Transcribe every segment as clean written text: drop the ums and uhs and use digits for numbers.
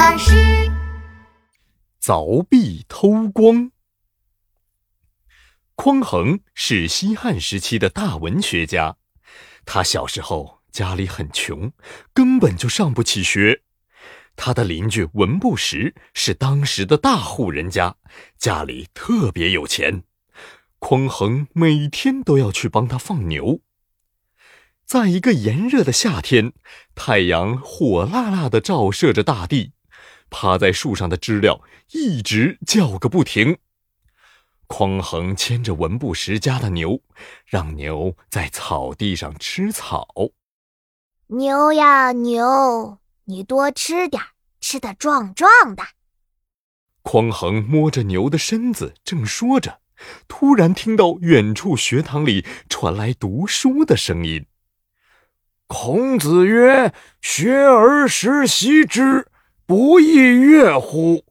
巴士。凿壁偷光。匡衡是西汉时期的大文学家，他小时候家里很穷，根本就上不起学。他的邻居文不识是当时的大户人家，家里特别有钱。匡衡每天都要去帮他放牛。在一个炎热的夏天，太阳火辣辣地照射着大地，趴在树上的知了一直叫个不停。匡衡牵着文不识家的牛，让牛在草地上吃草。牛呀牛，你多吃点，吃得壮壮的。匡衡摸着牛的身子，正说着，突然听到远处学堂里传来读书的声音。孔子曰：“学而时习之，不亦说乎？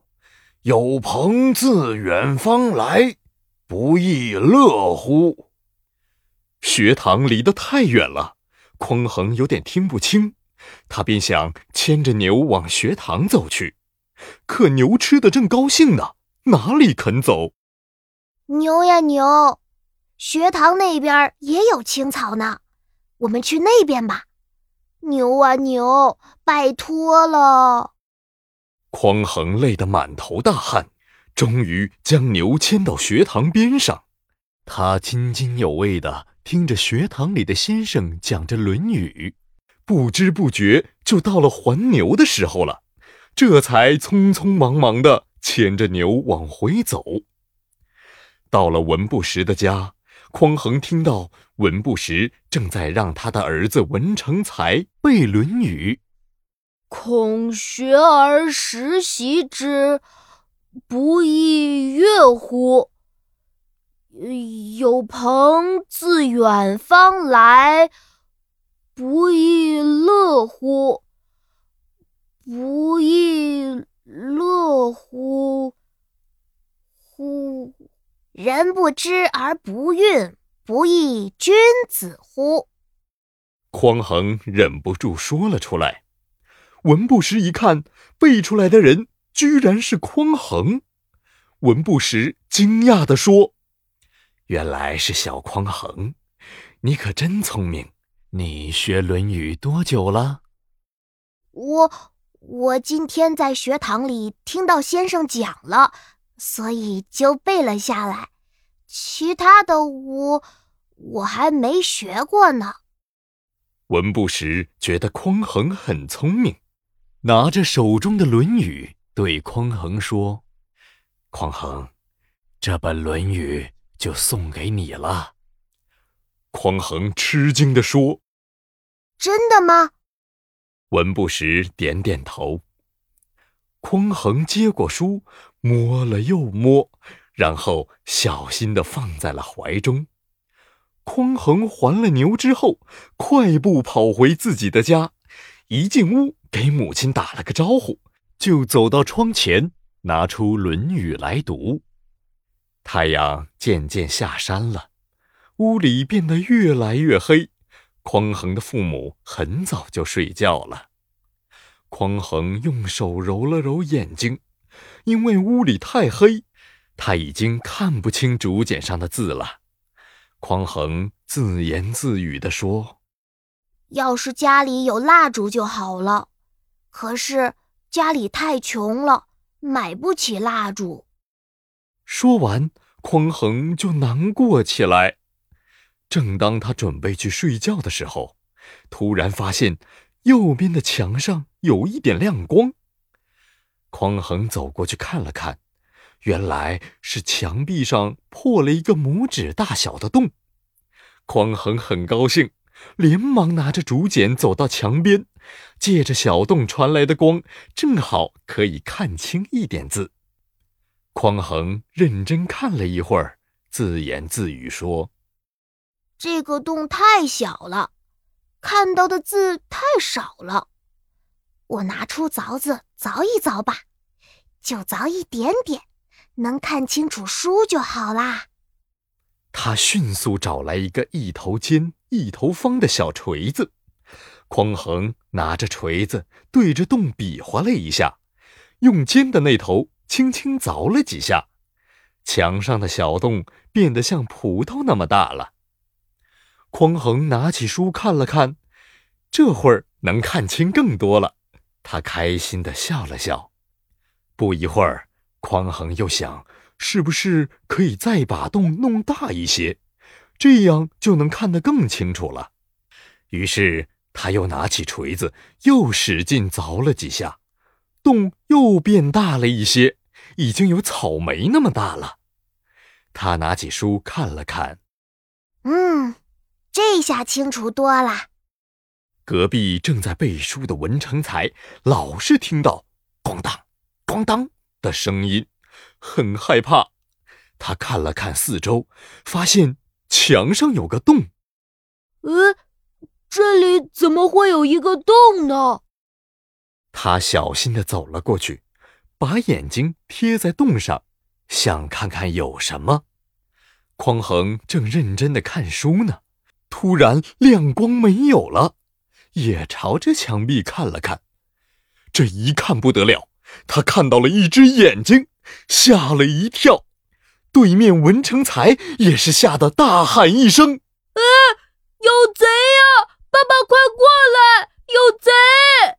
有朋自远方来，不亦乐乎？”学堂离得太远了，匡衡有点听不清，他便想牵着牛往学堂走去，可牛吃得正高兴呢，哪里肯走？牛呀牛，学堂那边也有青草呢，我们去那边吧。牛啊牛，拜托了。匡衡累得满头大汗，终于将牛牵到学堂边上。他津津有味地听着学堂里的先生讲着《论语》，不知不觉就到了还牛的时候了，这才匆匆忙忙地牵着牛往回走。到了文不识的家，匡衡听到文不识正在让他的儿子文成才背《论语》：“孔学而时习之，不亦说乎？有朋自远方来，不亦乐乎？不亦乐乎？乎？”人不知而不愠，不亦君子乎？匡衡忍不住说了出来。文不识一看，背出来的人居然是匡衡。文不识惊讶地说：“原来是小匡衡，你可真聪明。你学《论语》多久了？”我今天在学堂里听到先生讲了，所以就背了下来，其他的我还没学过呢。文不识觉得匡衡很聪明，拿着手中的《论语》对匡衡说：“匡衡，这本《论语》就送给你了。”匡衡吃惊地说：“真的吗？”文不识点点头。匡衡接过书，摸了又摸，然后小心地放在了怀中。匡衡还了牛之后，快步跑回自己的家，一进屋给母亲打了个招呼，就走到窗前拿出《论语》来读。太阳渐渐下山了，屋里变得越来越黑，匡衡的父母很早就睡觉了。匡衡用手揉了揉眼睛，因为屋里太黑，他已经看不清竹简上的字了。匡衡自言自语地说：“要是家里有蜡烛就好了，可是家里太穷了，买不起蜡烛。”说完，匡衡就难过起来。正当他准备去睡觉的时候，突然发现右边的墙上有一点亮光。匡衡走过去看了看，原来是墙壁上破了一个拇指大小的洞。匡衡很高兴，连忙拿着竹简走到墙边，借着小洞传来的光，正好可以看清一点字。匡衡认真看了一会儿，自言自语说：“这个洞太小了，看到的字太少了，我拿出凿子凿一凿吧，就凿一点点，能看清楚书就好啦。”他迅速找来一个一头尖一头方的小锤子，匡衡拿着锤子对着洞比划了一下，用尖的那头轻轻凿了几下，墙上的小洞变得像葡萄那么大了。匡衡拿起书看了看，这会儿能看清更多了，他开心地笑了笑。不一会儿，匡衡又想，是不是可以再把洞弄大一些，这样就能看得更清楚了。于是他又拿起锤子，又使劲凿了几下，洞又变大了一些，已经有草莓那么大了。他拿起书看了看，这下清楚多了。隔壁正在背书的文成才老是听到咣当咣当的声音，很害怕。他看了看四周，发现墙上有个洞。这里怎么会有一个洞呢？他小心地走了过去，把眼睛贴在洞上，想看看有什么。匡衡正认真地看书呢，突然亮光没有了，也朝着墙壁看了看。这一看不得了，他看到了一只眼睛，吓了一跳。对面文成才也是吓得大喊一声：有贼呀！爸爸快过来，有贼！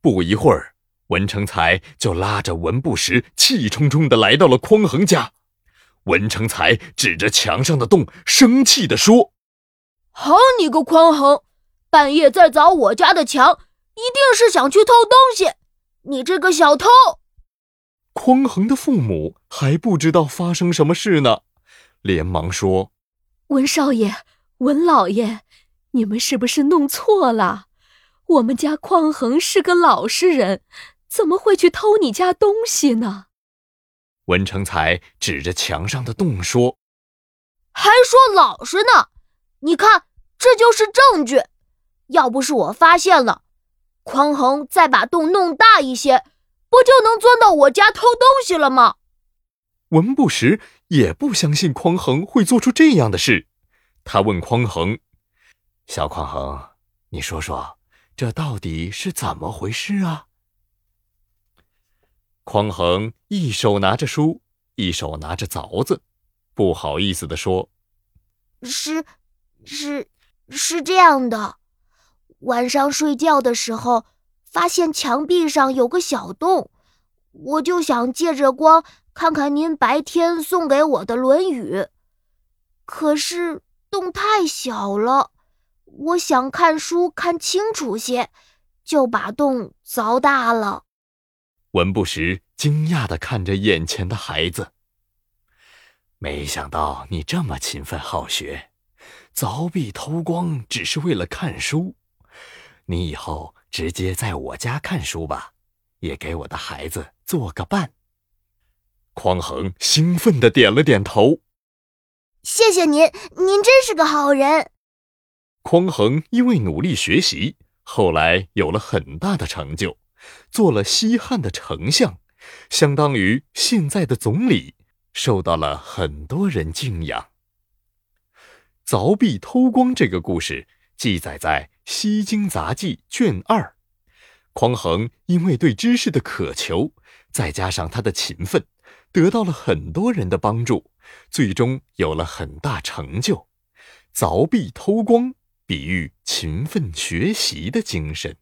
不一会儿，文成才就拉着文不识气冲冲地来到了匡衡家。文成才指着墙上的洞生气地说：好你个匡衡，半夜在凿我家的墙，一定是想去偷东西，你这个小偷！匡衡的父母还不知道发生什么事呢，连忙说：文少爷，文老爷，你们是不是弄错了？我们家匡衡是个老实人，怎么会去偷你家东西呢？文成才指着墙上的洞说：还说老实呢，你看，这就是证据。要不是我发现了，匡衡再把洞弄大一些，不就能钻到我家偷东西了吗？文不识也不相信匡衡会做出这样的事。他问匡衡：小匡衡，你说说，这到底是怎么回事啊？匡衡一手拿着书，一手拿着凿子，不好意思地说：是这样的，晚上睡觉的时候，发现墙壁上有个小洞，我就想借着光看看您白天送给我的《论语》，可是洞太小了，我想看书看清楚些，就把洞凿大了。文不识惊讶地看着眼前的孩子，没想到你这么勤奋好学，凿壁偷光只是为了看书，你以后直接在我家看书吧，也给我的孩子做个伴。匡衡兴奋地点了点头。谢谢您，您真是个好人。匡衡因为努力学习，后来有了很大的成就，做了西汉的丞相，相当于现在的总理，受到了很多人敬仰。凿壁偷光这个故事记载在《西京杂记》卷2。匡衡因为对知识的渴求，再加上他的勤奋，得到了很多人的帮助，最终有了很大成就。凿壁偷光比喻勤奋学习的精神。